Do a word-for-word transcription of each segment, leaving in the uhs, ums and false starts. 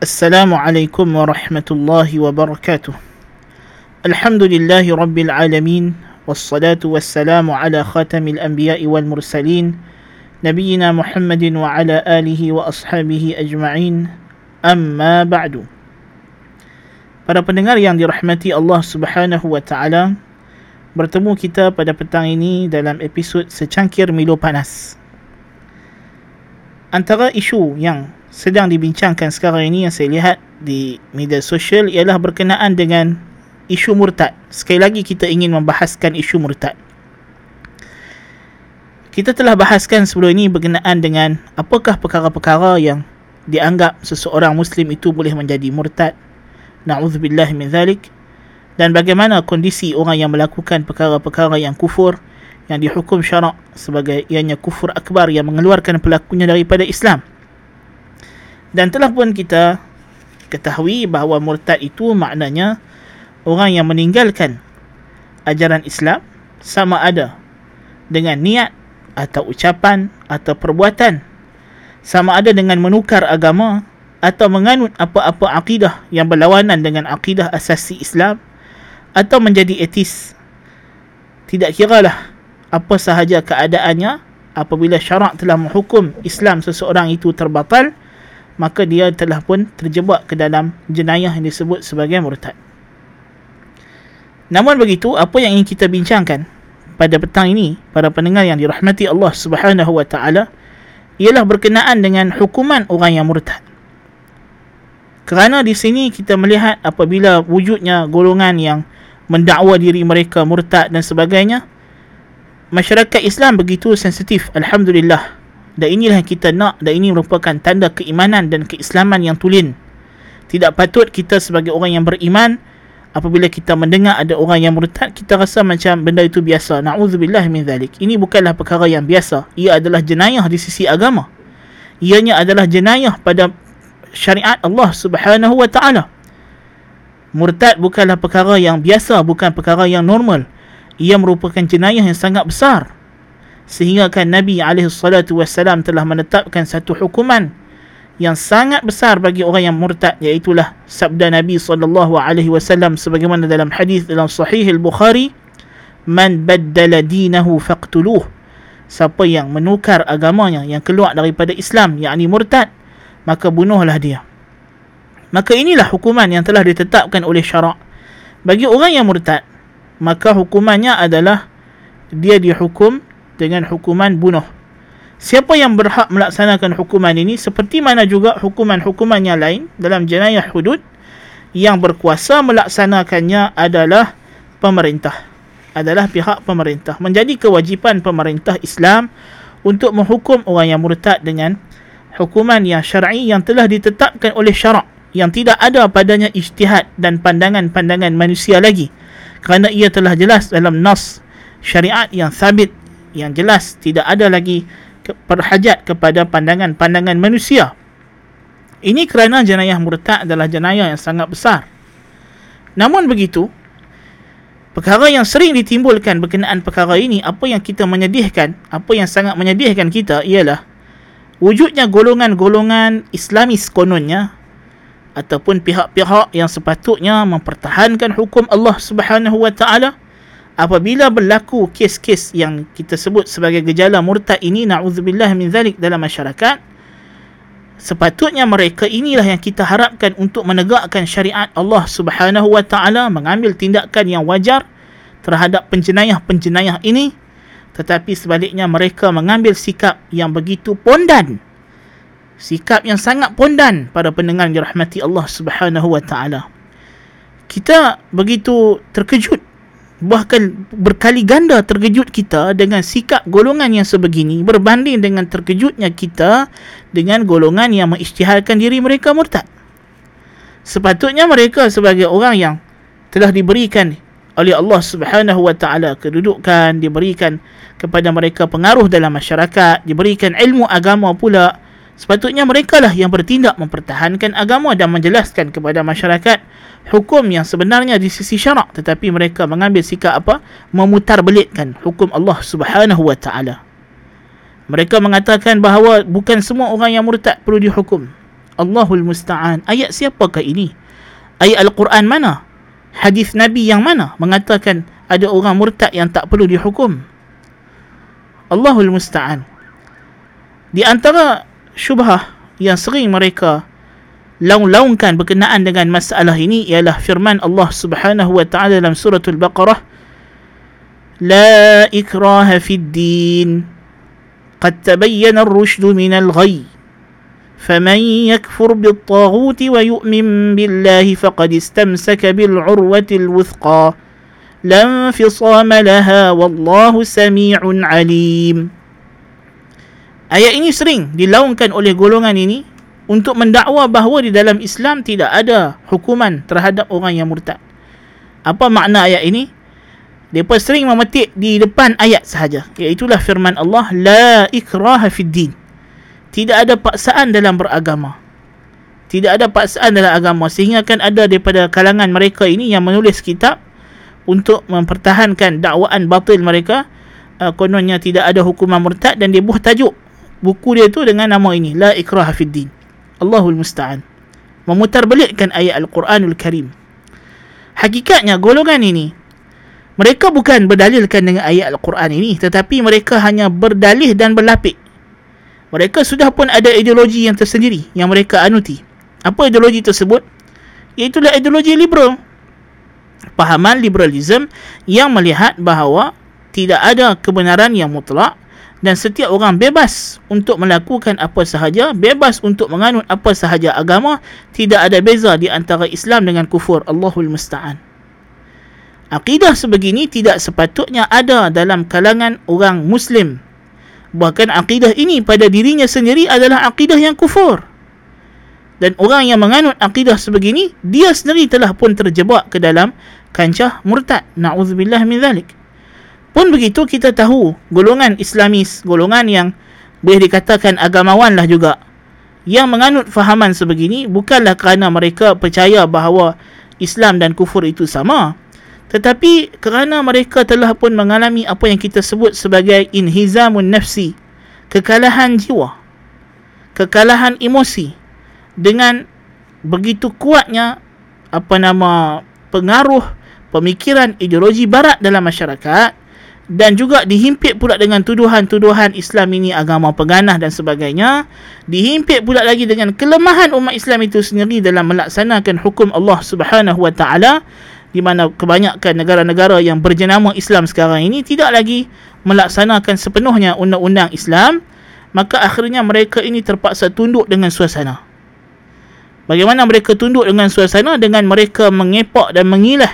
Assalamualaikum warahmatullahi wabarakatuh. Alhamdulillahi rabbil alamin, wassalatu wassalamu ala khatamil anbiya'i wal mursalin, nabiyina Muhammadin wa ala alihi wa ashabihi ajma'in. Amma ba'du. Para pendengar yang dirahmati Allah Subhanahu wa taala, bertemu kita pada petang ini dalam episod Secangkir Milo Panas. Antara isu yang sedang dibincangkan sekarang ini yang saya lihat di media sosial ialah berkenaan dengan isu murtad. Sekali lagi kita ingin membahaskan isu murtad. Kita telah bahaskan sebelum ini berkenaan dengan apakah perkara-perkara yang dianggap seseorang Muslim itu boleh menjadi murtad, na'udzubillah min zalik, dan bagaimana kondisi orang yang melakukan perkara-perkara yang kufur yang dihukum syarak sebagai ianya kufur akbar yang mengeluarkan pelakunya daripada Islam. Dan telah pun kita ketahui bahawa murtad itu maknanya orang yang meninggalkan ajaran Islam sama ada dengan niat atau ucapan atau perbuatan, sama ada dengan menukar agama atau menganut apa-apa akidah yang berlawanan dengan akidah asasi Islam, atau menjadi etis. Tidak kiralah apa sahaja keadaannya, apabila syarak telah menghukum Islam seseorang itu terbatal, maka dia telah pun terjebak ke dalam jenayah yang disebut sebagai murtad. Namun begitu, apa yang ingin kita bincangkan pada petang ini, para pendengar yang dirahmati Allah Subhanahu wa taala, ialah berkenaan dengan hukuman orang yang murtad. Kerana di sini kita melihat apabila wujudnya golongan yang mendakwa diri mereka murtad dan sebagainya, masyarakat Islam begitu sensitif, alhamdulillah. Dan inilah kita nak, dan ini merupakan tanda keimanan dan keislaman yang tulen. Tidak patut kita sebagai orang yang beriman, apabila kita mendengar ada orang yang murtad, kita rasa macam benda itu biasa. Na'udzubillah min zalik. Ini bukanlah perkara yang biasa. Ia adalah jenayah di sisi agama. Ianya adalah jenayah pada syariat Allah Subhanahu wa ta'ala. Murtad bukanlah perkara yang biasa, bukan perkara yang normal. Ia merupakan jenayah yang sangat besar. Sehingga kan Nabi sallallahu alaihi wasallam telah menetapkan satu hukuman yang sangat besar bagi orang yang murtad, iaitulah sabda Nabi sallallahu alaihi wasallam sebagaimana dalam hadis dalam Sahih al-Bukhari, "Man baddala dinahu faqtuluh." Siapa yang menukar agamanya, yang keluar daripada Islam, yakni murtad, maka bunuhlah dia. Maka inilah hukuman yang telah ditetapkan oleh syarak bagi orang yang murtad. Maka hukumannya adalah dia dihukum dengan hukuman bunuh. Siapa yang berhak melaksanakan hukuman ini, seperti mana juga hukuman-hukuman yang lain dalam jenayah hudud, yang berkuasa melaksanakannya adalah pemerintah, adalah pihak pemerintah. Menjadi kewajipan pemerintah Islam untuk menghukum orang yang murtad dengan hukuman yang syar'i yang telah ditetapkan oleh syarak, yang tidak ada padanya ijtihad dan pandangan-pandangan manusia lagi, kerana ia telah jelas dalam nas syariat yang sabit, yang jelas tidak ada lagi perhajat kepada pandangan-pandangan manusia. Ini kerana jenayah murtad adalah jenayah yang sangat besar. Namun begitu, perkara yang sering ditimbulkan berkenaan perkara ini, apa yang kita menyedihkan, apa yang sangat menyedihkan kita ialah wujudnya golongan-golongan Islamis kononnya, ataupun pihak-pihak yang sepatutnya mempertahankan hukum Allah Subhanahu wa ta'ala, apabila berlaku kes-kes yang kita sebut sebagai gejala murtad ini, na'udzubillah min zalik, dalam masyarakat, sepatutnya mereka inilah yang kita harapkan untuk menegakkan syariat Allah Subhanahu wa ta'ala, mengambil tindakan yang wajar terhadap penjenayah-penjenayah ini. Tetapi sebaliknya, mereka mengambil sikap yang begitu pondan, sikap yang sangat pondan, para pendengar yang dirahmati Allah Subhanahu wa ta'ala. Kita begitu terkejut, bahkan berkali ganda terkejut kita dengan sikap golongan yang sebegini berbanding dengan terkejutnya kita dengan golongan yang mengisytiharkan diri mereka murtad. Sepatutnya mereka sebagai orang yang telah diberikan oleh Allah Subhanahu wa taala kedudukan, diberikan kepada mereka pengaruh dalam masyarakat, diberikan ilmu agama pula, sepatutnya mereka lah yang bertindak mempertahankan agama dan menjelaskan kepada masyarakat hukum yang sebenarnya di sisi syarak. Tetapi mereka mengambil sikap apa? Memutarbelitkan hukum Allah Subhanahu wa ta'ala. Mereka mengatakan bahawa bukan semua orang yang murtad perlu dihukum. Allahul musta'an. Ayat siapakah ini? Ayat Al-Quran mana? Hadis Nabi yang mana mengatakan ada orang murtad yang tak perlu dihukum? Allahul musta'an. Di antara syubhah yang sering mereka laung-laungkan berkenaan dengan masalah ini ialah firman Allah Subhanahu wa ta'ala dalam surah Al-Baqarah, la ikraha fid din, qad tabayyana ar-rushdu minal ghayy, faman yakfur bit-taghuti wa yu'min billahi faqad istamsaka bil-'urwatil wuthqa, la infisama laha, wallahu sami'un 'alim. Ayat ini sering dilaungkan oleh golongan ini untuk mendakwa bahawa di dalam Islam tidak ada hukuman terhadap orang yang murtad. Apa makna ayat ini? Mereka sering memetik di depan ayat sahaja, iaitulah firman Allah, la ikraha fid din. Tidak ada paksaan dalam beragama. Tidak ada paksaan dalam agama. Sehingga kan ada daripada kalangan mereka ini yang menulis kitab untuk mempertahankan dakwaan batil mereka, uh, kononnya tidak ada hukuman murtad, dan dia buh tajuk buku dia tu dengan nama ini, la ikraha fid din. Allahul musta'an. Memutarbelikkan ayat Al-Quranul Karim. Hakikatnya golongan ini mereka bukan berdalilkan dengan ayat Al-Quran ini, tetapi mereka hanya berdalih dan berlapik. Mereka sudah pun ada ideologi yang tersendiri yang mereka anuti. Apa ideologi tersebut? Iaitulah ideologi liberal, pahaman liberalism yang melihat bahawa tidak ada kebenaran yang mutlak dan setiap orang bebas untuk melakukan apa sahaja, bebas untuk menganut apa sahaja agama, tidak ada beza di antara Islam dengan kufur. Allahul musta'an. Akidah sebegini tidak sepatutnya ada dalam kalangan orang Muslim. Bahkan akidah ini pada dirinya sendiri adalah akidah yang kufur. Dan orang yang menganut akidah sebegini, dia sendiri telah pun terjebak ke dalam kancah murtad. Na'udzubillah min zalik. Pun begitu, kita tahu golongan Islamis, golongan yang boleh dikatakan agamawan lah juga, yang menganut fahaman sebegini bukanlah kerana mereka percaya bahawa Islam dan kufur itu sama, tetapi kerana mereka telah pun mengalami apa yang kita sebut sebagai inhizamun nafsi, kekalahan jiwa, kekalahan emosi, dengan begitu kuatnya apa nama pengaruh pemikiran ideologi barat dalam masyarakat. Dan juga dihimpit pula dengan tuduhan-tuduhan Islam ini agama peganah dan sebagainya. Dihimpit pula lagi dengan kelemahan umat Islam itu sendiri dalam melaksanakan hukum Allah Subhanahu wa ta'ala, di mana kebanyakan negara-negara yang berjenama Islam sekarang ini tidak lagi melaksanakan sepenuhnya undang-undang Islam. Maka akhirnya mereka ini terpaksa tunduk dengan suasana. Bagaimana mereka tunduk dengan suasana? Dengan mereka mengepak dan mengilah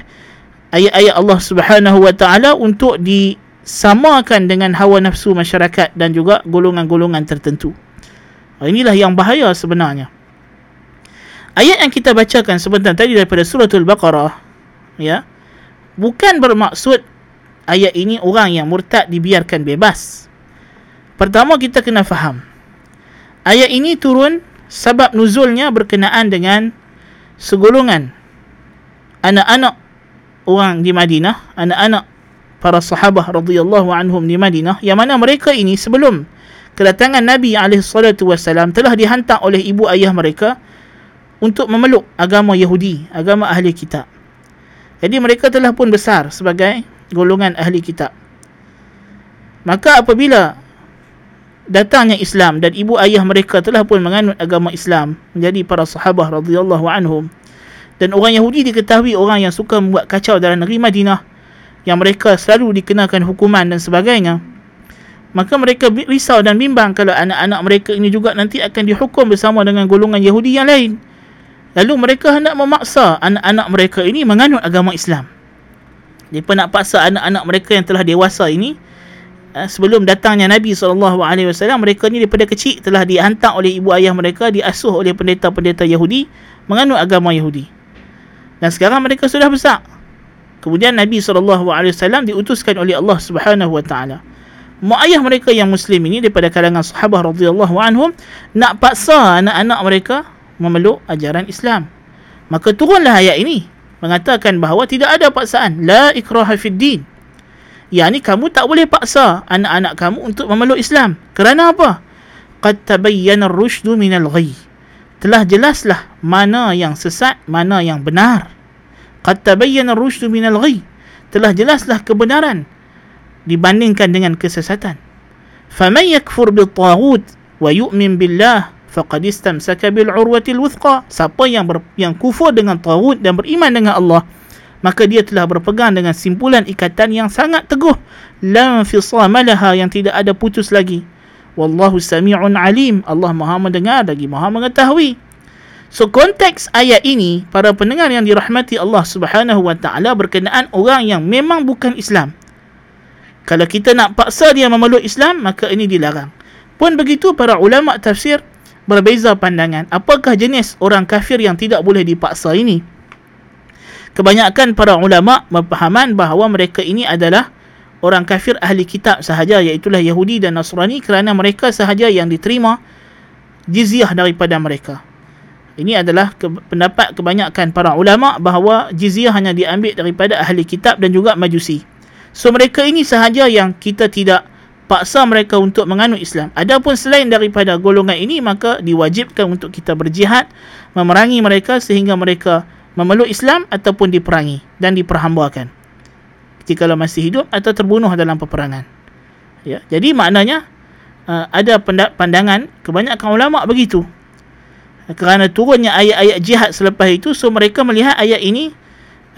ayat-ayat Allah Subhanahu wa ta'ala untuk di samakan dengan hawa nafsu masyarakat dan juga golongan-golongan tertentu. Inilah yang bahaya sebenarnya. Ayat yang kita bacakan sebentar tadi daripada surah Al-Baqarah, ya, bukan bermaksud ayat ini orang yang murtad dibiarkan bebas. Pertama, kita kena faham ayat ini turun sebab nuzulnya berkenaan dengan segolongan anak-anak orang di Madinah, anak-anak para sahabah radhiyallahu anhum di Madinah, yang mana mereka ini sebelum kedatangan Nabi alaihissalatu wassalam telah dihantar oleh ibu ayah mereka untuk memeluk agama Yahudi, agama ahli kitab. Jadi mereka telah pun besar sebagai golongan ahli kitab. Maka apabila datangnya Islam dan ibu ayah mereka telah pun menganut agama Islam menjadi para sahabah radhiyallahu anhum, dan orang Yahudi diketahui orang yang suka membuat kacau dalam negeri Madinah, yang mereka selalu dikenakan hukuman dan sebagainya, maka mereka risau dan bimbang kalau anak-anak mereka ini juga nanti akan dihukum bersama dengan golongan Yahudi yang lain. Lalu mereka hendak memaksa anak-anak mereka ini menganut agama Islam. Mereka nak paksa anak-anak mereka yang telah dewasa ini, sebelum datangnya Nabi sallallahu alaihi wasallam, mereka ni daripada kecil telah dihantar oleh ibu ayah mereka, diasuh oleh pendeta-pendeta Yahudi, menganut agama Yahudi. Dan sekarang mereka sudah besar. Kemudian Nabi sallallahu alaihi wasallam diutuskan oleh Allah subhanahu wa taala. Mak ayah mereka yang Muslim ini daripada kalangan sahabah radhiyallahu anhum nak paksa anak-anak mereka memeluk ajaran Islam. Maka turunlah ayat ini mengatakan bahawa tidak ada paksaan. La ikraha fid din. Yang ni kamu tak boleh paksa anak-anak kamu untuk memeluk Islam. Kerana apa? Qad tabayyana ar-rusydu minal ghayy. telah jelaslah mana yang sesat, mana yang benar. Qad tabayyana ar-rusydu minal ghayy, telah jelaslah kebenaran dibandingkan dengan kesesatan. Faman yakfur bit-taghut wa yu'min billah faqad istamsaka bil urwatil wuthqa, siapa yang ber, yang kufur dengan taghut dan beriman dengan Allah, maka dia telah berpegang dengan simpulan ikatan yang sangat teguh, la infisama laha, yang tidak ada putus lagi. Wallahu sami'un alim, Allah Maha mendengar lagi Maha mengetahui. So konteks ayat ini, para pendengar yang dirahmati Allah Subhanahu wa taala, berkenaan orang yang memang bukan Islam. Kalau kita nak paksa dia memeluk Islam, maka ini dilarang. Pun begitu, para ulama tafsir berbeza pandangan apakah jenis orang kafir yang tidak boleh dipaksa ini. Kebanyakan para ulama memfahaman bahawa mereka ini adalah orang kafir ahli kitab sahaja, iaitulah Yahudi dan Nasrani, kerana mereka sahaja yang diterima jizyah daripada mereka. Ini adalah ke- pendapat kebanyakan para ulama bahawa jizyah hanya diambil daripada ahli kitab dan juga majusi. So mereka ini sahaja yang kita tidak paksa mereka untuk menganut Islam. Adapun selain daripada golongan ini, maka diwajibkan untuk kita berjihad memerangi mereka sehingga mereka memeluk Islam ataupun diperangi dan diperhambakan jikalau masih hidup, atau terbunuh dalam peperangan. Ya, jadi maknanya uh, ada pandangan kebanyakan ulama begitu. Kerana turunnya ayat-ayat jihad selepas itu, so mereka melihat ayat ini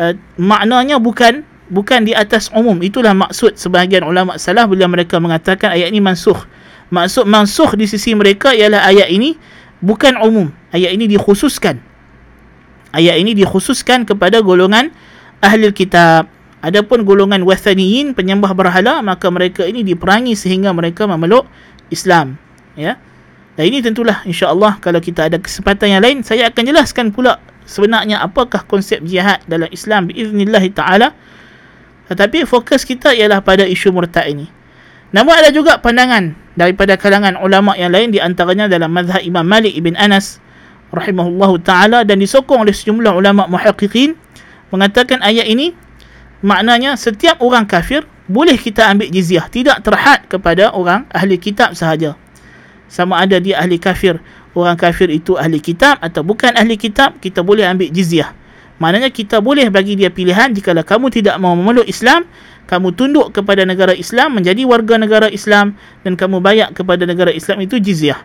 uh, maknanya bukan bukan di atas umum. Itulah maksud sebahagian ulama salaf bila mereka mengatakan ayat ini mansukh. Maksud mansukh di sisi mereka ialah ayat ini bukan umum. Ayat ini dikhususkan. Ayat ini dikhususkan kepada golongan ahli kitab. Adapun golongan wathaniyin, penyembah berhala, maka mereka ini diperangi sehingga mereka memeluk Islam. Ya. Dan ini tentulah insya-Allah kalau kita ada kesempatan yang lain, saya akan jelaskan pula sebenarnya apakah konsep jihad dalam Islam biiznillah taala. Tetapi fokus kita ialah pada isu murtad ini. Namun ada juga pandangan daripada kalangan ulama yang lain, di antaranya dalam mazhab Imam Malik ibn Anas rahimahullahu taala, dan disokong oleh sejumlah ulama muhaqqiqin, mengatakan ayat ini maknanya setiap orang kafir boleh kita ambil jizyah, tidak terhad kepada orang ahli kitab sahaja. Sama ada dia ahli kafir, orang kafir itu ahli kitab atau bukan ahli kitab, kita boleh ambil jizyah. Maknanya kita boleh bagi dia pilihan, jikalau kamu tidak mahu memeluk Islam, kamu tunduk kepada negara Islam, menjadi warga negara Islam, dan kamu bayar kepada negara Islam itu jizyah.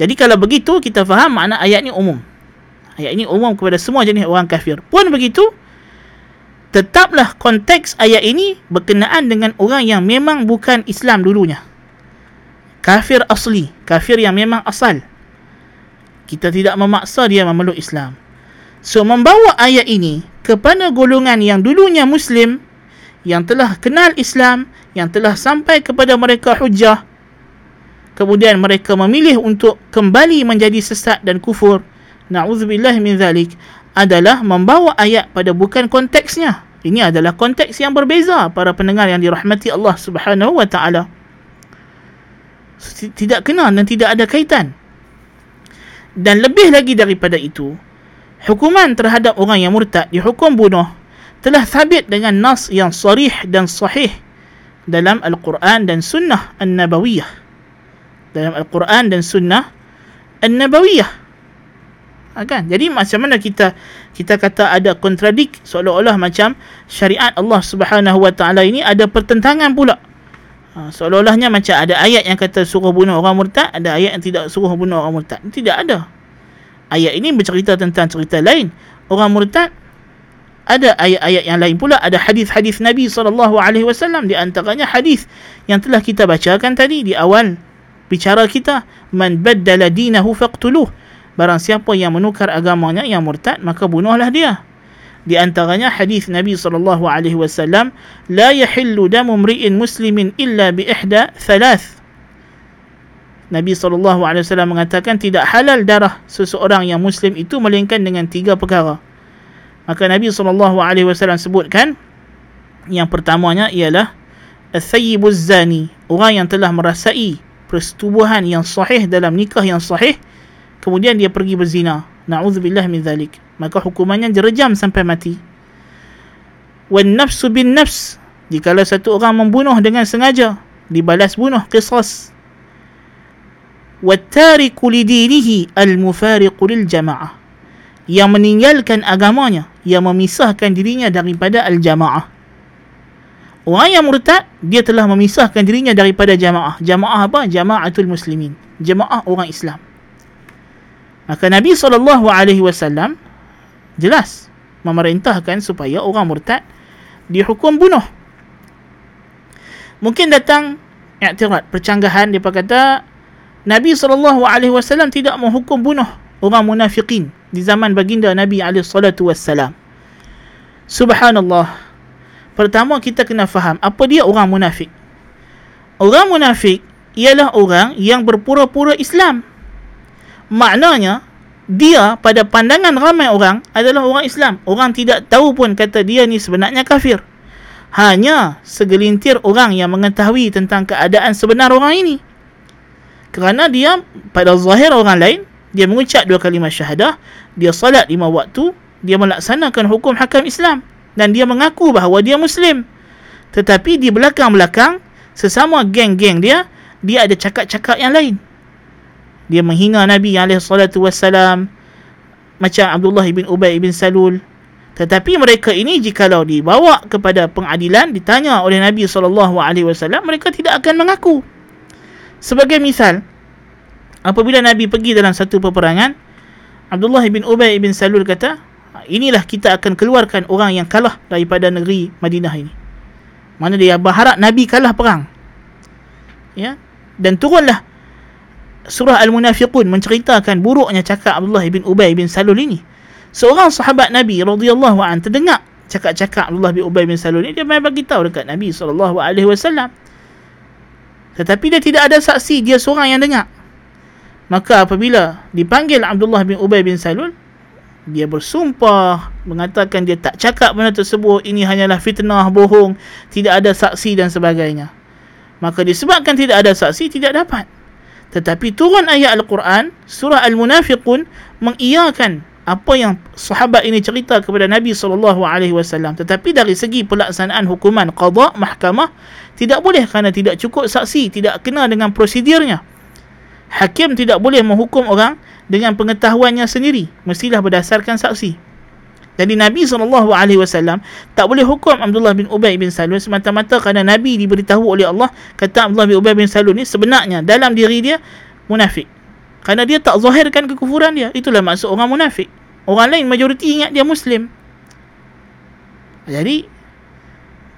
Jadi kalau begitu kita faham makna ayat ni umum. Ayat ni umum kepada semua jenis orang kafir. Pun begitu, tetaplah konteks ayat ini berkenaan dengan orang yang memang bukan Islam dulunya. Kafir asli, kafir yang memang asal. Kita tidak memaksa dia memeluk Islam. So, membawa ayat ini kepada golongan yang dulunya Muslim, yang telah kenal Islam, yang telah sampai kepada mereka hujjah, kemudian mereka memilih untuk kembali menjadi sesat dan kufur, na'udzubillah min zalik, adalah membawa ayat pada bukan konteksnya. Ini adalah konteks yang berbeza, para pendengar yang dirahmati Allah Subhanahu wa taala. Tidak kena dan tidak ada kaitan. Dan lebih lagi daripada itu, hukuman terhadap orang yang murtad, dihukum bunuh, telah sabit dengan nas yang sarih dan sahih dalam Al-Quran dan Sunnah An-Nabawiyah. Dalam Al-Quran dan Sunnah An-Nabawiyah. Kan? Jadi macam mana kita kita kata ada kontradik, seolah-olah macam syariat Allah Subhanahu wa taala ini ada pertentangan pula. Ha, seolah-olahnya macam ada ayat yang kata suruh bunuh orang murtad, ada ayat yang tidak suruh bunuh orang murtad. Tidak ada. Ayat ini bercerita tentang cerita lain. Orang murtad ada ayat-ayat yang lain pula, ada hadis-hadis Nabi sallallahu alaihi wasallam, di antaranya hadis yang telah kita bacakan tadi di awal bicara kita, man baddala dinahu faqtuluh. Barang siapa yang menukar agamanya, yang murtad, maka bunuhlah dia. Di antaranya hadis Nabi sallallahu alaihi wasallam, la yahillu damu mri'in muslimin illa bi ihda thalath. Nabi sallallahu alaihi wasallam mengatakan tidak halal darah seseorang yang Muslim itu melainkan dengan tiga perkara. Maka Nabi sallallahu alaihi wasallam sebutkan, yang pertamanya ialah al-thayyibuz zani, orang yang telah merasai persetubuhan yang sahih dalam nikah yang sahih, kemudian dia pergi berzina, na'udzubillah min zalik, maka hukumannya jerjam sampai mati. Wan nafsu bin nafs, jikalau satu orang membunuh dengan sengaja, dibalas bunuh, qisas. وَالتَّارِكُ لِدِينِهِ الْمُفَارِقُ لِلْجَمَعَةِ, yang meninggalkan agamanya, yang memisahkan dirinya daripada al-jamaah. Orang yang murtad, dia telah memisahkan dirinya daripada jamaah. Jamaah apa? Jama'atul muslimin, jamaah orang Islam. Maka Nabi sallallahu alaihi wasallam jelas memerintahkan supaya orang murtad dihukum bunuh. Mungkin datang i'tirad, percanggahan, dia kata Nabi sallallahu alaihi wasallam tidak menghukum bunuh orang munafiqin di zaman baginda Nabi sallallahu alaihi wasallam. Subhanallah. Pertama, kita kena faham apa dia orang munafik. Orang munafik ialah orang yang berpura-pura Islam. Maknanya, dia pada pandangan ramai orang adalah orang Islam. Orang tidak tahu pun kata dia ni sebenarnya kafir. Hanya segelintir orang yang mengetahui tentang keadaan sebenar orang ini. Kerana dia pada zahir orang lain, dia mengucap dua kalimah syahadah, dia salat lima waktu, dia melaksanakan hukum hakam Islam, dan dia mengaku bahawa dia Muslim. Tetapi di belakang-belakang, sesama geng-geng dia, dia ada cakap-cakap yang lain. Dia menghina Nabi sallallahu alaihi wasallam macam Abdullah ibn Ubayy ibn Salul. Tetapi mereka ini jikalau dibawa kepada pengadilan, ditanya oleh Nabi sallallahu alaihi wasallam, mereka tidak akan mengaku. Sebagai misal, apabila Nabi pergi dalam satu peperangan, Abdullah bin Ubayy bin Salul kata, inilah kita akan keluarkan orang yang kalah daripada negeri Madinah ini. Mana dia berharap Nabi kalah perang, ya? Dan turunlah Surah Al-Munafiqun menceritakan buruknya cakap Abdullah bin Ubayy bin Salul ini. Seorang sahabat Nabi radhiyallahu anhu terdengar cakap-cakap Abdullah bin Ubayy bin Salul ni, dia mai bagi tahu dekat Nabi sallallahu alaihi wasallam. Tetapi dia tidak ada saksi, dia seorang yang dengar. Maka apabila dipanggil Abdullah bin Ubayy bin Salul, dia bersumpah mengatakan dia tak cakap benda tersebut, ini hanyalah fitnah, bohong, tidak ada saksi dan sebagainya. Maka disebabkan tidak ada saksi, tidak dapat. Tetapi turun ayat Al-Quran, Surah Al-Munafiqun, mengiyakan apa yang sahabat ini cerita kepada Nabi sallallahu alaihi wasallam. Tetapi dari segi pelaksanaan hukuman qada, mahkamah, tidak boleh kerana tidak cukup saksi, tidak kena dengan prosedurnya. Hakim tidak boleh menghukum orang dengan pengetahuannya sendiri, mestilah berdasarkan saksi. Jadi Nabi sallallahu alaihi wasallam tak boleh hukum Abdullah bin Ubayy bin Salul semata-mata kerana Nabi diberitahu oleh Allah kata Abdullah bin Ubayy bin Salul ni sebenarnya dalam diri dia munafik. Kerana dia tak zahirkan kekufuran dia. Itulah maksud orang munafik. Orang lain majoriti ingat dia Muslim. Jadi,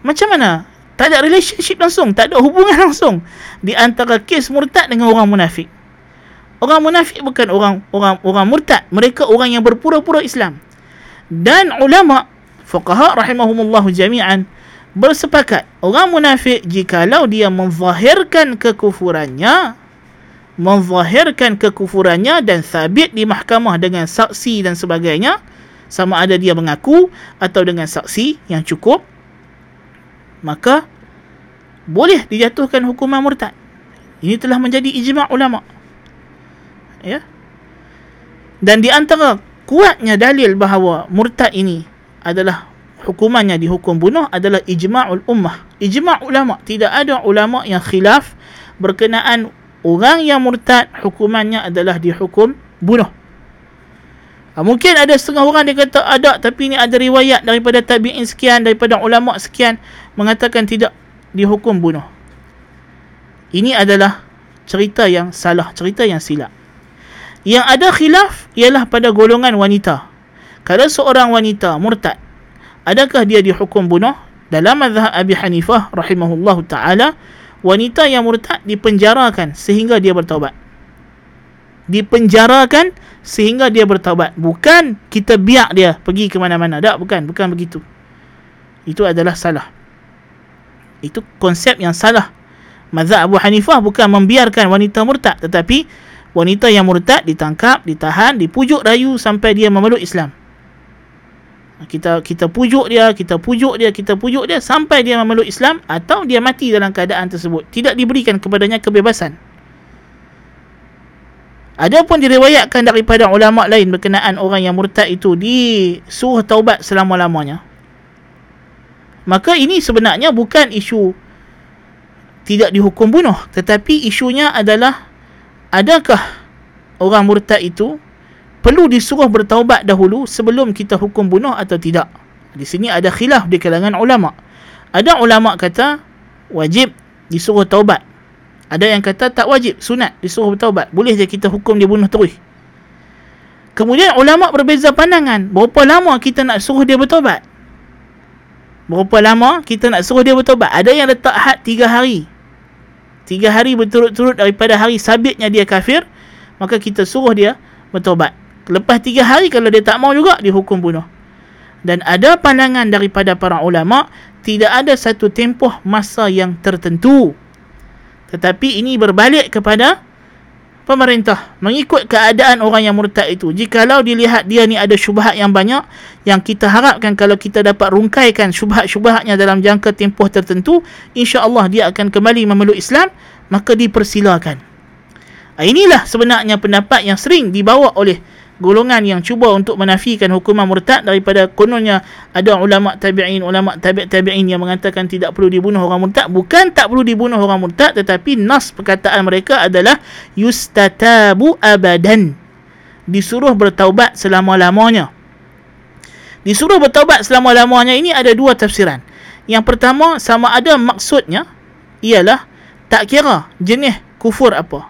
macam mana? Tak ada relationship langsung. Tak ada hubungan langsung di antara kes murtad dengan orang munafik. Orang munafik bukan orang orang orang murtad. Mereka orang yang berpura-pura Islam. Dan ulama, fuqaha rahimahumullahu jami'an, bersepakat orang munafik jikalau dia menzahirkan kekufurannya, menzahirkan kekufurannya dan sabit di mahkamah dengan saksi dan sebagainya, sama ada dia mengaku atau dengan saksi yang cukup, maka boleh dijatuhkan hukuman murtad. Ini telah menjadi ijma' ulama, ya? Dan di antara kuatnya dalil bahawa murtad ini adalah hukumannya dihukum bunuh adalah ijma'ul ummah, ijma' ulama. Tidak ada ulama yang khilaf berkenaan orang yang murtad hukumannya adalah dihukum bunuh. Mungkin ada setengah orang dia kata ada, tapi ni ada riwayat daripada tabi'in sekian, daripada ulama sekian mengatakan tidak dihukum bunuh. Ini adalah cerita yang salah, cerita yang silap. Yang ada khilaf ialah pada golongan wanita. Kalau seorang wanita murtad, adakah dia dihukum bunuh? Dalam mazhab Abu Hanifah rahimahullahu ta'ala, wanita yang murtad dipenjarakan sehingga dia bertaubat. Dipenjarakan sehingga dia bertaubat. Bukan kita biar dia pergi ke mana-mana. Tak, bukan. Bukan begitu. Itu adalah salah. Itu konsep yang salah. Mazhab Abu Hanifah bukan membiarkan wanita murtad. Tetapi wanita yang murtad ditangkap, ditahan, dipujuk rayu sampai dia memeluk Islam. Kita kita pujuk dia, kita pujuk dia, kita pujuk dia sampai dia memeluk Islam atau dia mati dalam keadaan tersebut. Tidak diberikan kepadanya kebebasan. Adapun diriwayatkan daripada ulama lain berkenaan orang yang murtad itu disuruh taubat selama-lamanya. Maka ini sebenarnya bukan isu tidak dihukum bunuh, tetapi isunya adalah adakah orang murtad itu perlu disuruh bertaubat dahulu sebelum kita hukum bunuh atau tidak? Di sini ada khilaf di kalangan ulama. Ada ulama kata wajib disuruh taubat. Ada yang kata tak wajib, sunat disuruh bertaubat. Boleh je kita hukum dia bunuh terus. Kemudian ulama berbeza pandangan. Berapa lama kita nak suruh dia bertaubat? Berapa lama kita nak suruh dia bertaubat? Ada yang letak had tiga hari. tiga hari berturut-turut daripada hari sabitnya dia kafir, maka kita suruh dia bertaubat. Lepas tiga hari kalau dia tak mau juga, dihukum bunuh. Dan ada pandangan daripada para ulama, tidak ada satu tempoh masa yang tertentu. Tetapi ini berbalik kepada pemerintah, mengikut keadaan orang yang murtad itu. Jikalau dilihat dia ni ada syubhat yang banyak, yang kita harapkan kalau kita dapat rungkaikan syubhat-syubhatnya dalam jangka tempoh tertentu, insya-Allah dia akan kembali memeluk Islam, maka dipersilakan. Inilah sebenarnya pendapat yang sering dibawa oleh golongan yang cuba untuk menafikan hukuman murtad. Daripada kononnya ada ulama' tabi'in, ulama' tabi' tabi'in yang mengatakan tidak perlu dibunuh orang murtad. Bukan tak perlu dibunuh orang murtad, tetapi nas perkataan mereka adalah yustatabu abadan, disuruh bertaubat selama-lamanya. Disuruh bertaubat selama-lamanya ini ada dua tafsiran. Yang pertama, sama ada maksudnya ialah tak kira jenis kufur apa.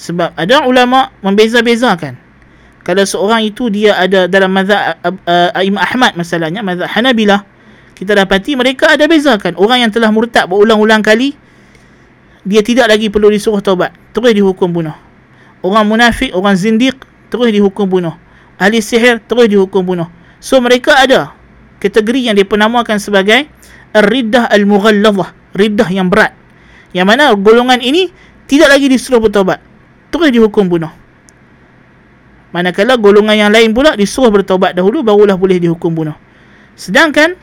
Sebab ada ulama' membeza-bezakan. Kalau seorang itu dia ada dalam mazhab uh, Imam Ahmad, masalahnya mazhab Hanabila, kita dapati mereka ada bezakan. Orang yang telah murtad berulang-ulang kali, dia tidak lagi perlu disuruh taubat, terus dihukum bunuh. Orang munafik, orang zindiq, terus dihukum bunuh. Ahli sihir, terus dihukum bunuh. So mereka ada kategori yang dipenamakan sebagai Ar-Riddah Al-Mughalladhah, riddah yang berat, yang mana golongan ini tidak lagi disuruh bertaubat, terus dihukum bunuh. Manakala golongan yang lain pula disuruh bertaubat dahulu, barulah boleh dihukum bunuh. Sedangkan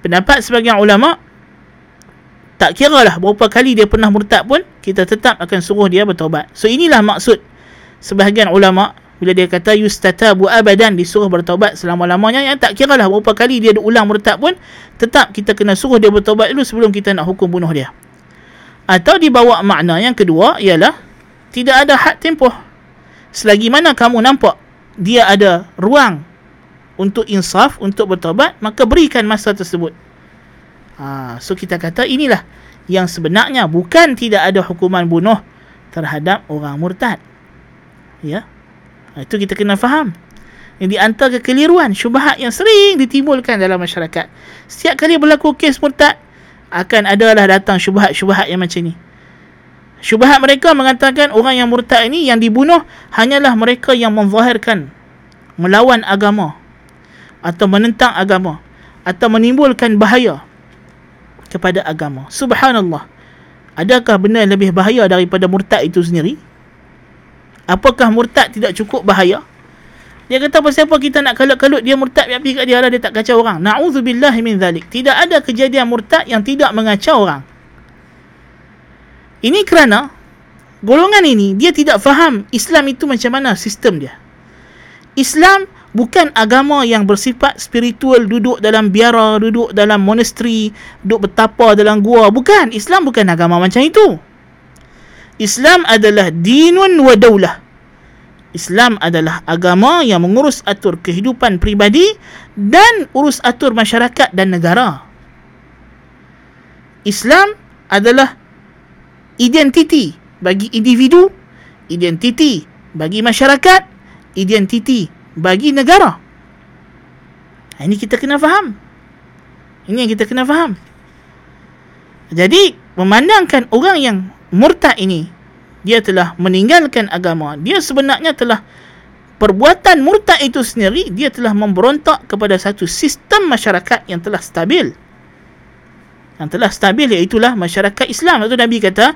pendapat sebagian ulama', tak kira lah berapa kali dia pernah murtad pun, kita tetap akan suruh dia bertaubat. So inilah maksud sebahagian ulama' bila dia kata yustatabu abadan, disuruh bertaubat selama-lamanya, yang tak kira lah berapa kali dia ulang murtad pun, tetap kita kena suruh dia bertaubat dulu sebelum kita nak hukum bunuh dia. Atau dibawa makna yang kedua ialah tidak ada had tempoh. Selagi mana kamu nampak dia ada ruang untuk insaf, untuk bertaubat, maka berikan masa tersebut. Ha, so kita kata inilah yang sebenarnya, bukan tidak ada hukuman bunuh terhadap orang murtad. Ya, itu kita kena faham. Ini di antara kekeliruan, syubhat yang sering ditimbulkan dalam masyarakat. Setiap kali berlaku kes murtad, akan adalah datang syubhat-syubhat yang macam ni. Syubhat mereka mengatakan orang yang murtad ini yang dibunuh hanyalah mereka yang menzahirkan melawan agama atau menentang agama atau menimbulkan bahaya kepada agama. Subhanallah. Adakah benda yang lebih bahaya daripada murtad itu sendiri? Apakah murtad tidak cukup bahaya? Dia kata apa siapa kita nak kalut-kalut dia murtad, biar-biar kat dia lah, dia tak kacau orang. Na'udzubillahi min zalik. Tidak ada kejadian murtad yang tidak mengacau orang. Ini kerana golongan ini dia tidak faham Islam itu macam mana sistem dia. Islam bukan agama yang bersifat spiritual, duduk dalam biara, duduk dalam monastery, duduk bertapa dalam gua. Bukan, Islam bukan agama macam itu. Islam adalah dinun wa daulah. Islam adalah agama yang mengurus atur kehidupan peribadi dan urus atur masyarakat dan negara. Islam adalah identiti bagi individu, identiti bagi masyarakat, identiti bagi negara. Ini kita kena faham. Ini yang kita kena faham. Jadi, memandangkan orang yang murtad ini, dia telah meninggalkan agama, dia sebenarnya telah, perbuatan murtad itu sendiri, dia telah memberontak kepada satu sistem masyarakat yang telah stabil. Yang telah stabil iaitulah masyarakat Islam. Lepas tu Nabi kata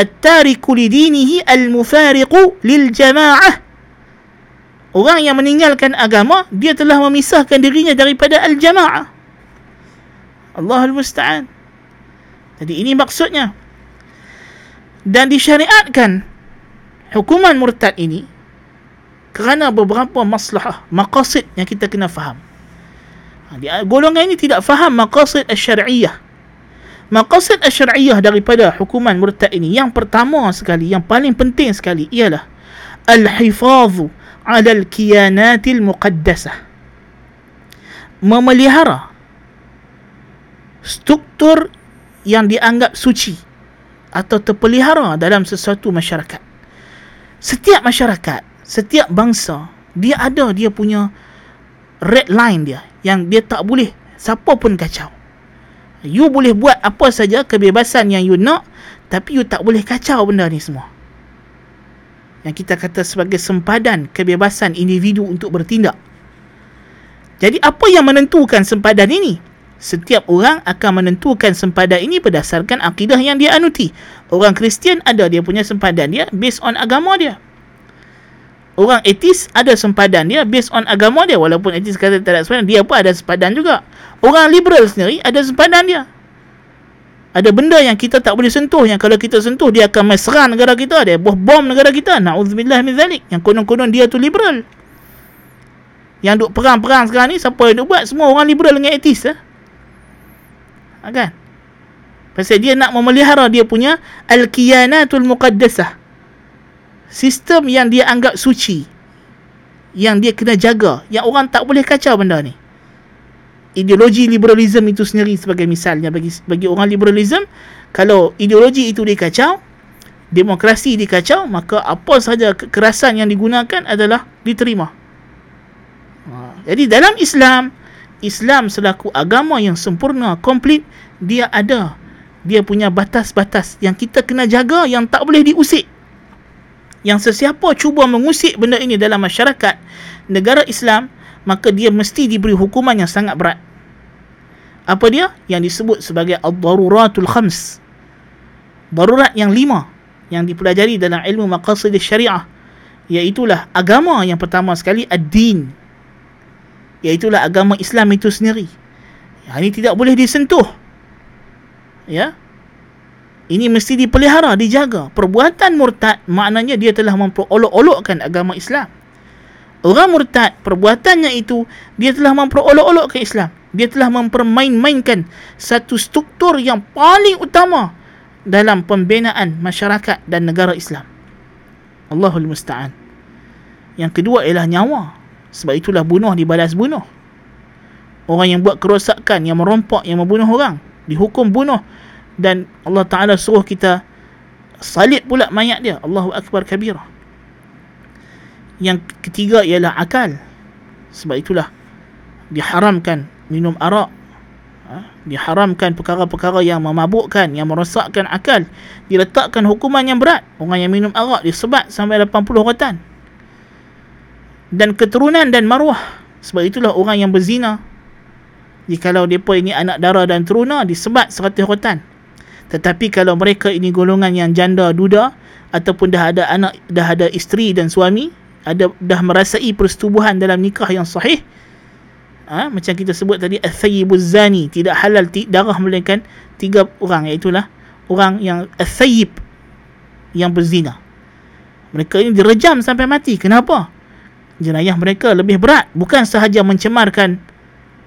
at-tariku li dinihi al-mufariqu lil jamaah. Orang yang meninggalkan agama, dia telah memisahkan dirinya daripada al-jamaah. Allahul musta'an. Jadi ini maksudnya. Dan disyariatkan hukuman murtad ini kerana beberapa maslahah, maqasid yang kita kena faham. Golongan ini tidak faham maqasid al-syar'iyah. Maqasid syar'iyyah daripada hukuman murtad ini, yang pertama sekali, yang paling penting sekali ialah al-hifadhu 'ala al-kiyanatil muqaddasah, memelihara struktur yang dianggap suci atau terpelihara dalam sesuatu masyarakat. Setiap masyarakat, setiap bangsa, dia ada dia punya red line dia, yang dia tak boleh siapa pun kacau. You boleh buat apa saja, kebebasan yang you nak, tapi you tak boleh kacau benda ni semua. Yang kita kata sebagai sempadan kebebasan individu untuk bertindak. Jadi apa yang menentukan sempadan ini? Setiap orang akan menentukan sempadan ini berdasarkan akidah yang dia anuti. Orang Kristian ada dia punya sempadan dia based on agama dia. Orang ateis ada sempadan dia based on agama dia. Walaupun ateis kata tak ada sempadan, dia pun ada sempadan juga. Orang liberal sendiri ada sempadan dia. Ada benda yang kita tak boleh sentuh, yang kalau kita sentuh dia akan meserang negara kita, dia buah bom negara kita. Na'udzubillah min zalik. Yang konon-konon dia tu liberal. Yang duk perang-perang sekarang ni, siapa yang duk buat? Semua orang liberal dengan ateis eh? Kan? Pasal dia nak memelihara dia punya al-kiyanatul muqaddasah, sistem yang dia anggap suci, yang dia kena jaga, yang orang tak boleh kacau benda ni. Ideologi liberalism itu sendiri sebagai misalnya, bagi bagi orang liberalism, kalau ideologi itu dikacau, demokrasi dikacau, maka apa sahaja kekerasan yang digunakan adalah diterima. Jadi dalam Islam, Islam selaku agama yang sempurna, komplit, dia ada dia punya batas-batas yang kita kena jaga, yang tak boleh diusik. Yang sesiapa cuba mengusik benda ini dalam masyarakat negara Islam, maka dia mesti diberi hukuman yang sangat berat. Apa dia? Yang disebut sebagai ad-daruratul khams, darurat yang lima, yang dipelajari dalam ilmu maqasid syariah. Iaitulah agama yang pertama sekali, ad-din, iaitulah agama Islam itu sendiri. Yang ini tidak boleh disentuh, ya. Ini mesti dipelihara, dijaga. Perbuatan murtad, maknanya dia telah memperolok-olokkan agama Islam. Orang murtad, perbuatannya itu, dia telah memperolok-olokkan Islam. Dia telah mempermain-mainkan satu struktur yang paling utama dalam pembinaan masyarakat dan negara Islam. Allahul musta'an. Yang kedua ialah nyawa. Sebab itulah bunuh dibalas bunuh. Orang yang buat kerosakan, yang merompak, yang membunuh orang, dihukum bunuh. Dan Allah Ta'ala suruh kita salib pula mayat dia. Allahu Akbar kabirah. Yang ketiga ialah akal. Sebab itulah diharamkan minum arak, ha? Diharamkan perkara-perkara yang memabukkan, yang merosakkan akal. Diletakkan hukuman yang berat. Orang yang minum arak disebat sampai lapan puluh rotan. Dan keturunan dan maruah. Sebab itulah orang yang berzina, jikalau mereka ini anak dara dan teruna, disebat seratus rotan. Tetapi kalau mereka ini golongan yang janda duda, ataupun dah ada anak, dah ada isteri dan suami, ada dah merasai persetubuhan dalam nikah yang sahih, ha, macam kita sebut tadi, al-thayyibuz zani, tidak halal ti- darah melainkan tiga orang, iaitulah orang yang al-thayyib, yang berzina. Mereka ini direjam sampai mati. Kenapa? Jenayah mereka lebih berat. Bukan sahaja mencemarkan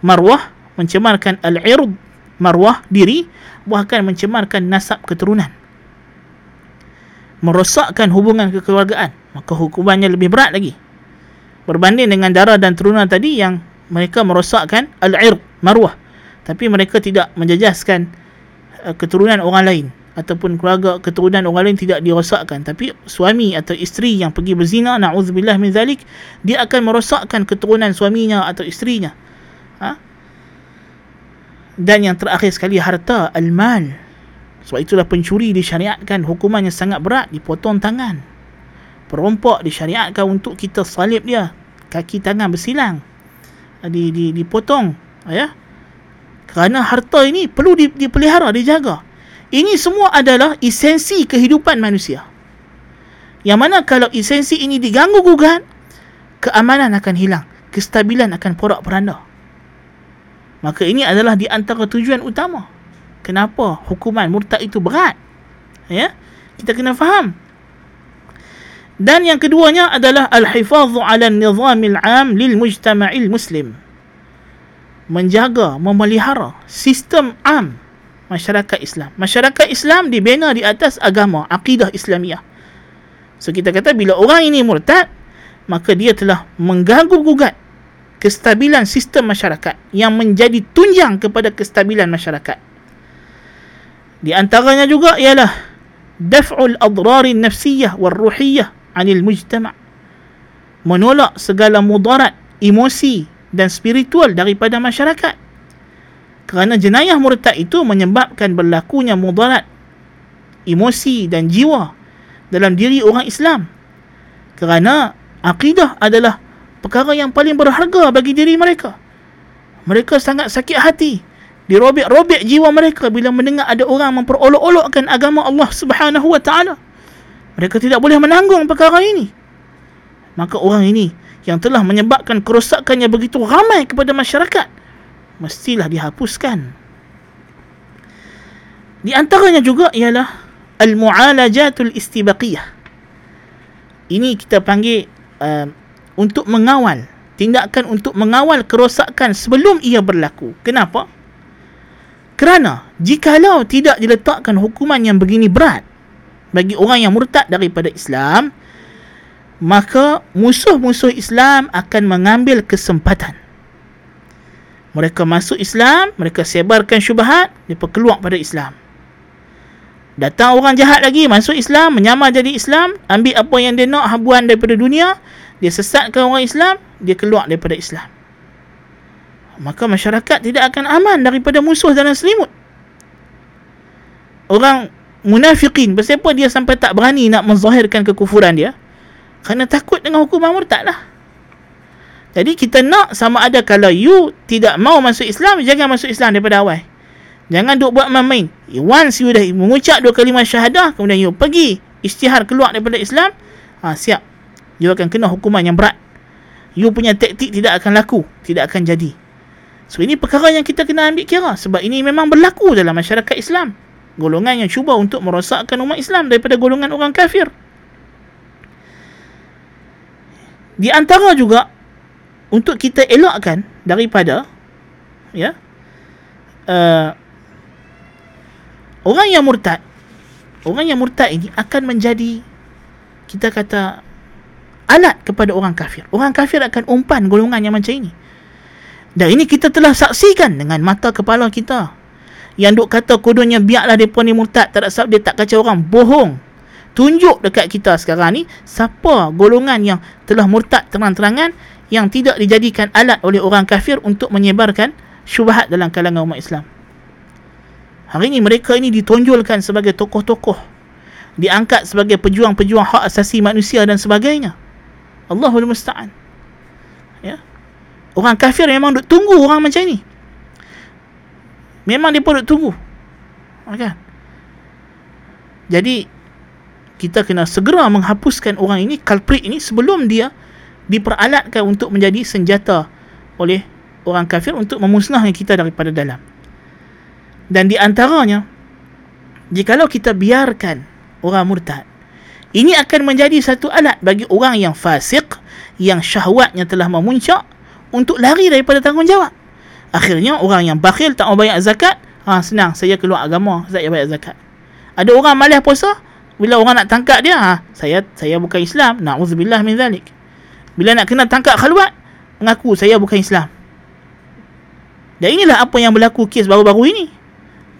marwah, mencemarkan al-ird, marwah diri, bahkan mencemarkan nasab keturunan, merosakkan hubungan kekeluargaan. Maka hukumannya lebih berat lagi berbanding dengan dara dan teruna tadi, yang mereka merosakkan al-irq, marwah, tapi mereka tidak menjejaskan uh, keturunan orang lain, ataupun keluarga keturunan orang lain tidak dirosakkan. Tapi suami atau isteri yang pergi berzina, na'udzubillah min zalik, dia akan merosakkan keturunan suaminya atau isterinya, ha? Dan yang terakhir sekali, harta, al-mal. Sebab itulah pencuri disyariatkan hukumannya sangat berat, dipotong tangan. Perompak disyariatkan untuk kita salib dia, kaki tangan bersilang, di, di, dipotong, ya? Kerana harta ini perlu dipelihara, dijaga. Ini semua adalah esensi kehidupan manusia, yang mana kalau esensi ini diganggu-gugat, keamanan akan hilang, kestabilan akan porak-peranda. Maka ini adalah di antara tujuan utama kenapa hukuman murtad itu berat, ya? Kita kena faham. Dan yang keduanya adalah al-hifadhu ala nizamil am lil mujtama'il muslim, menjaga, memelihara sistem am masyarakat Islam. Masyarakat Islam dibina di atas agama, akidah Islamiah. So kita kata bila orang ini murtad, maka dia telah mengganggu-gugat kestabilan sistem masyarakat yang menjadi tunjang kepada kestabilan masyarakat. Di antaranya juga ialah daf'ul adrari nafsiyah wal ruhiyah 'anil mujtama', menolak segala mudarat emosi dan spiritual daripada masyarakat. Kerana jenayah murtad itu menyebabkan berlakunya mudarat emosi dan jiwa dalam diri orang Islam. Kerana akidah adalah perkara yang paling berharga bagi diri mereka. Mereka sangat sakit hati, dirobek-robek jiwa mereka bila mendengar ada orang memperolok-olokkan agama Allah Subhanahu Wa Taala. Mereka tidak boleh menanggung perkara ini. Maka orang ini yang telah menyebabkan kerosakannya begitu ramai kepada masyarakat mestilah dihapuskan. Di antaranya juga ialah al-mu'alajatul istibaqiyah. Ini kita panggil uh, untuk mengawal, tindakan untuk mengawal kerosakan sebelum ia berlaku. Kenapa? Kerana jikalau tidak diletakkan hukuman yang begini berat bagi orang yang murtad daripada Islam, maka musuh-musuh Islam akan mengambil kesempatan. Mereka masuk Islam, mereka sebarkan syubhat, mereka keluar pada Islam. Datang orang jahat lagi, masuk Islam, menyamar jadi Islam, ambil apa yang dia nak, habuan daripada dunia, dia sesatkan orang Islam, dia keluar daripada Islam. Maka masyarakat tidak akan aman daripada musuh dalam selimut. Orang munafiqin, pasal apa dia sampai tak berani nak menzahirkan kekufuran dia? Kerana takut dengan hukuman murtad lah. Jadi kita nak sama ada kalau you tidak mau masuk Islam, jangan masuk Islam daripada awal. Jangan duk buat main-main. Once you dah mengucap dua kalimah syahadah, kemudian you pergi istihar keluar daripada Islam, ha, siap, you akan kena hukuman yang berat. You punya taktik tidak akan laku, tidak akan jadi. So ini perkara yang kita kena ambil kira, sebab ini memang berlaku dalam masyarakat Islam. Golongan yang cuba untuk merosakkan umat Islam daripada golongan orang kafir. Di antara juga untuk kita elakkan daripada ya uh, orang yang murtad. Orang yang murtad ini akan menjadi, kita kata, alat kepada orang kafir. Orang kafir akan umpan golongan yang macam ini. Dan ini kita telah saksikan dengan mata kepala kita. Yang duk kata kodonya biarlah mereka ni murtad, tak ada sebab dia tak kacau orang, bohong. Tunjuk dekat kita sekarang ni siapa golongan yang telah murtad terang-terangan yang tidak dijadikan alat oleh orang kafir untuk menyebarkan syubhat dalam kalangan umat Islam. Hari ini mereka ini ditonjolkan sebagai tokoh-tokoh, diangkat sebagai pejuang-pejuang hak asasi manusia dan sebagainya. Allahul musta'an. Ya. Orang kafir memang duk tunggu orang macam ni. Memang depa duk tunggu. Kan? Jadi kita kena segera menghapuskan orang ini, culprit ini, sebelum dia diperalatkan untuk menjadi senjata oleh orang kafir untuk memusnahkan kita daripada dalam. Dan di antaranya, jikalau kita biarkan orang murtad, ini akan menjadi satu alat bagi orang yang fasik, yang syahwatnya telah memuncak, untuk lari daripada tanggungjawab. Akhirnya orang yang bakhil, tak mau bayar zakat, ha, senang, saya keluar agama, saya bayar zakat. Ada orang malas puasa, bila orang nak tangkap dia, ha, saya saya bukan Islam, na'udzubillah min zalik. Bila nak kena tangkap khalwat, mengaku saya bukan Islam. Dan inilah apa yang berlaku kes baru-baru ini.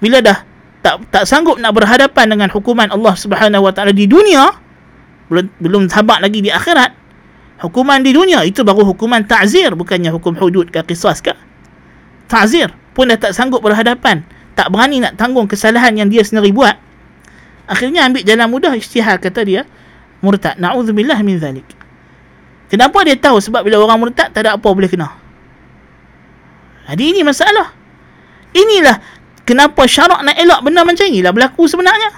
Bila dah tak tak sanggup nak berhadapan dengan hukuman Allah Subhanahu Wa Taala di dunia, belum belum sabar lagi di akhirat. Hukuman di dunia itu baru hukuman ta'zir, bukannya hukum hudud ke qisas ke. Ta'zir pun dah tak sanggup berhadapan, tak berani nak tanggung kesalahan yang dia sendiri buat. Akhirnya ambil jalan mudah, ijtihad, kata dia murtad. Na'udzubillah min zalik. Kenapa dia tahu? Sebab bila orang murtad, tak ada apa boleh kena. Jadi ini masalah. Inilah kenapa syarak nak elak benda macam inilah berlaku sebenarnya.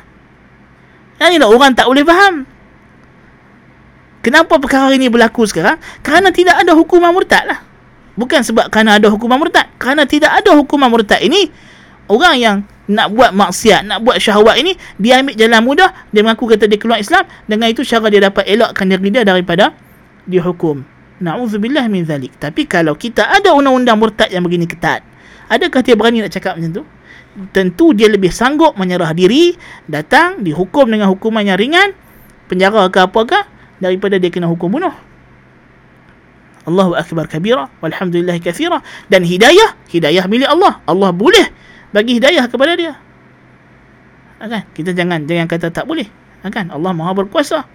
Yang inilah orang tak boleh faham. Kenapa perkara ini berlaku sekarang? Kerana tidak ada hukuman murtad lah. Bukan sebab kerana ada hukuman murtad. Kerana tidak ada hukuman murtad ini, orang yang nak buat maksiat, nak buat syahwat ini, dia ambil jalan mudah, dia mengaku kata dia keluar Islam. Dengan itu cara dia dapat elakkan diri dia daripada dihukum. Na'udzubillah min zalik. Tapi kalau kita ada undang-undang murtad yang begini ketat, adakah dia berani nak cakap macam tu? tentu dia lebih sanggup menyerah diri, datang dihukum dengan hukuman yang ringan, penjara ke apakah, daripada dia kena hukum bunuh. Allahu akbar kabira walhamdulillah katsira. Dan hidayah, hidayah milik Allah. Allah boleh bagi hidayah kepada dia. Kan? Kita jangan jangan kata tak boleh. Kan? Allah Maha berkuasa.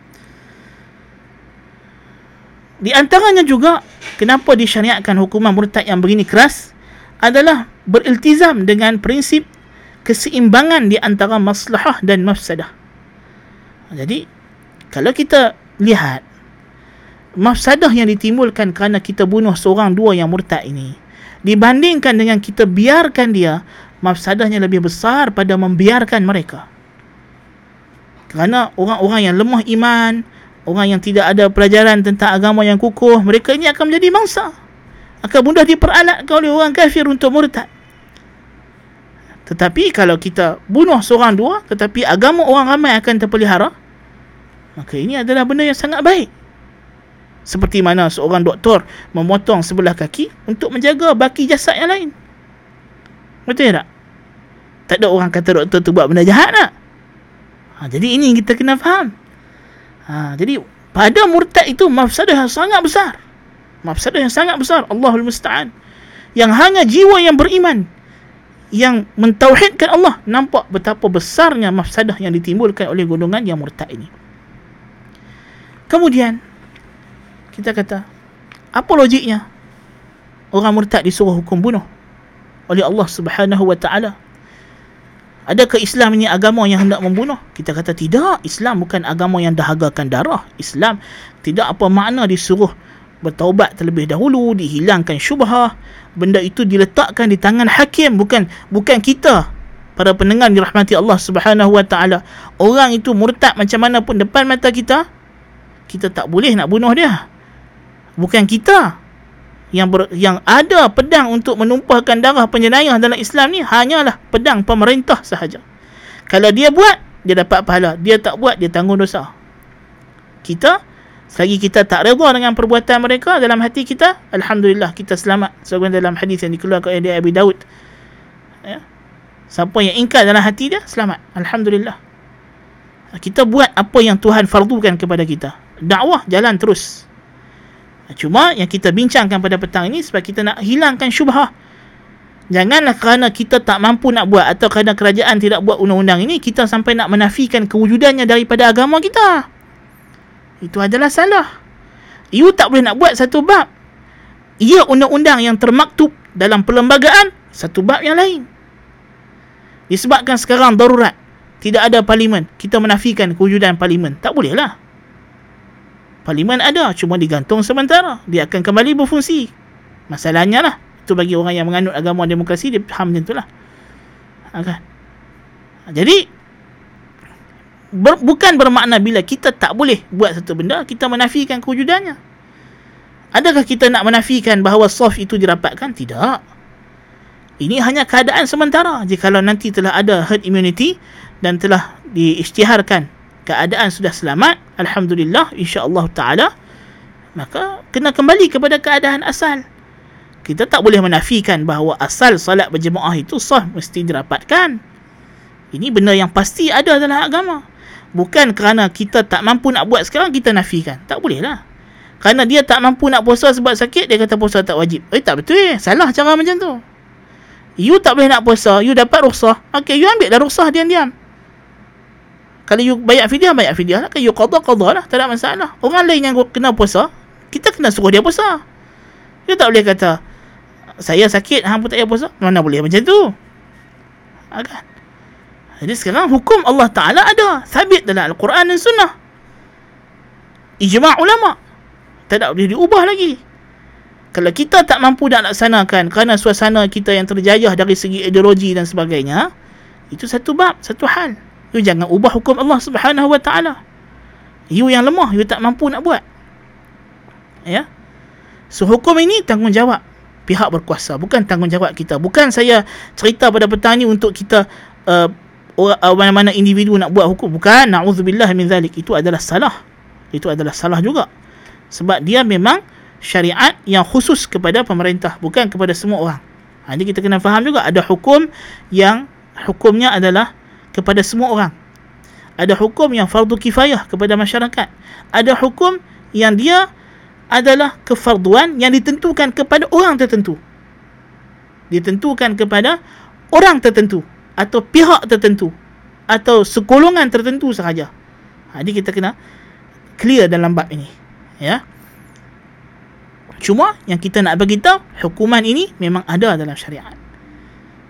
Di antaranya juga kenapa disyariatkan hukuman murtad yang begini keras adalah beriltizam dengan prinsip keseimbangan di antara maslahah dan mafsadah. Jadi kalau kita lihat mafsadah yang ditimbulkan kerana kita bunuh seorang dua yang murtad ini dibandingkan dengan kita biarkan dia, mafsadahnya lebih besar pada membiarkan mereka. Kerana orang-orang yang lemah iman, orang yang tidak ada pelajaran tentang agama yang kukuh, mereka ini akan menjadi mangsa, akan mudah diperalatkan oleh orang kafir untuk murtad. Tetapi kalau kita bunuh seorang dua tetapi agama orang ramai akan terpelihara, maka ini adalah benda yang sangat baik. Seperti mana seorang doktor memotong sebelah kaki untuk menjaga baki jasad yang lain. Betul tak? Tak ada orang kata doktor tu buat benda jahat tak? Ha, jadi ini kita kena faham. Ha, jadi pada murtad itu mafsadah yang sangat besar. Mafsadah yang sangat besar. Allahul musta'an. Yang hanya jiwa yang beriman, yang mentauhidkan Allah, nampak betapa besarnya mafsadah yang ditimbulkan oleh golongan yang murtad ini. Kemudian kita kata, apa logiknya orang murtad disuruh hukum bunuh oleh Allah Subhanahu wa ta'ala? Adakah Islam ini agama yang hendak membunuh? Kita kata tidak, Islam bukan agama yang dahagakan darah. Islam tidak apa makna disuruh bertaubat terlebih dahulu, dihilangkan syubhah. Benda itu diletakkan di tangan hakim, bukan bukan kita. Para pendengar dirahmati Allah Subhanahu wa ta'ala, orang itu murtad macam mana pun depan mata kita, kita tak boleh nak bunuh dia. Bukan kita yang ber, yang ada pedang untuk menumpahkan darah penjenayah dalam Islam ni, hanyalah pedang pemerintah sahaja. Kalau dia buat, dia dapat pahala. Dia tak buat, dia tanggung dosa. Kita, selagi kita tak reda dengan perbuatan mereka dalam hati kita, alhamdulillah kita selamat. Sebagaimana dalam hadis yang dikeluarkan oleh Abi Daud, ya, siapa yang ingkar dalam hati dia, selamat, alhamdulillah. Kita buat apa yang Tuhan fardukan kepada kita. Dakwah jalan terus. Cuma yang kita bincangkan pada petang ini sebab kita nak hilangkan syubhah. Janganlah kerana kita tak mampu nak buat atau kerana kerajaan tidak buat undang-undang ini, kita sampai nak menafikan kewujudannya daripada agama kita. Itu adalah salah. You tak boleh nak buat satu bab, ia undang-undang yang termaktub dalam perlembagaan, satu bab yang lain. Disebabkan sekarang darurat, tidak ada parlimen, kita menafikan kewujudan parlimen. Tak bolehlah. Parlimen ada, cuma digantung sementara. Dia akan kembali berfungsi. Masalahnya lah, itu bagi orang yang menganut agama demokrasi, dia faham macam itulah. Ha, kan? Jadi, ber, bukan bermakna bila kita tak boleh buat satu benda, kita menafikan kewujudannya. Adakah kita nak menafikan bahawa soft itu dirapatkan? Tidak. Ini hanya keadaan sementara. Jikalau nanti telah ada herd immunity dan telah diisytiharkan keadaan sudah selamat, alhamdulillah, insya-Allah taala, maka kena kembali kepada keadaan asal. Kita tak boleh menafikan bahawa asal salat berjemaah itu sah, mesti dirapatkan. Ini benda yang pasti ada dalam agama. Bukan kerana kita tak mampu nak buat sekarang kita nafikan. Tak bolehlah. Kerana dia tak mampu nak puasa sebab sakit, dia kata puasa tak wajib. Eh tak betul eh. Salah cara macam tu. You tak boleh nak puasa, you dapat rukhsah. Okey, you ambil dah rukhsah diam-diam. Kalau you bayar fidyah, bayar fidyah lah. Kalau you qada, qada lah. Tak ada masalah. Orang lain yang kena puasa, kita kena suruh dia puasa. You tak boleh kata, saya sakit, hang pun tak payah puasa. Mana boleh macam tu. Ha, kan? Jadi sekarang hukum Allah Ta'ala ada. Sabit dalam Al-Quran dan Sunnah. Ijma' ulama'. Tak ada boleh diubah lagi. Kalau kita tak mampu nak laksanakan kerana suasana kita yang terjajah dari segi ideologi dan sebagainya, itu satu bab, satu hal. You jangan ubah hukum Allah Subhanahu wa ta'ala. You yang lemah, you tak mampu nak buat. Ya. So hukum ini tanggungjawab pihak berkuasa, bukan tanggungjawab kita. Bukan saya cerita pada petang ni untuk kita uh, orang, uh, mana-mana individu nak buat hukum. Bukan, na'udzubillah min zalik. Itu adalah salah. Itu adalah salah juga. Sebab dia memang syariat yang khusus kepada pemerintah, bukan kepada semua orang. Jadi kita kena faham juga ada hukum yang hukumnya adalah kepada semua orang. Ada hukum yang fardu kifayah kepada masyarakat. Ada hukum yang dia adalah kefarduan yang ditentukan kepada orang tertentu. Ditentukan kepada orang tertentu atau pihak tertentu atau sekolongan tertentu sahaja. Jadi kita kena clear dalam bab ini, ya. Cuma yang kita nak bagi tahu, hukuman ini memang ada dalam syariat.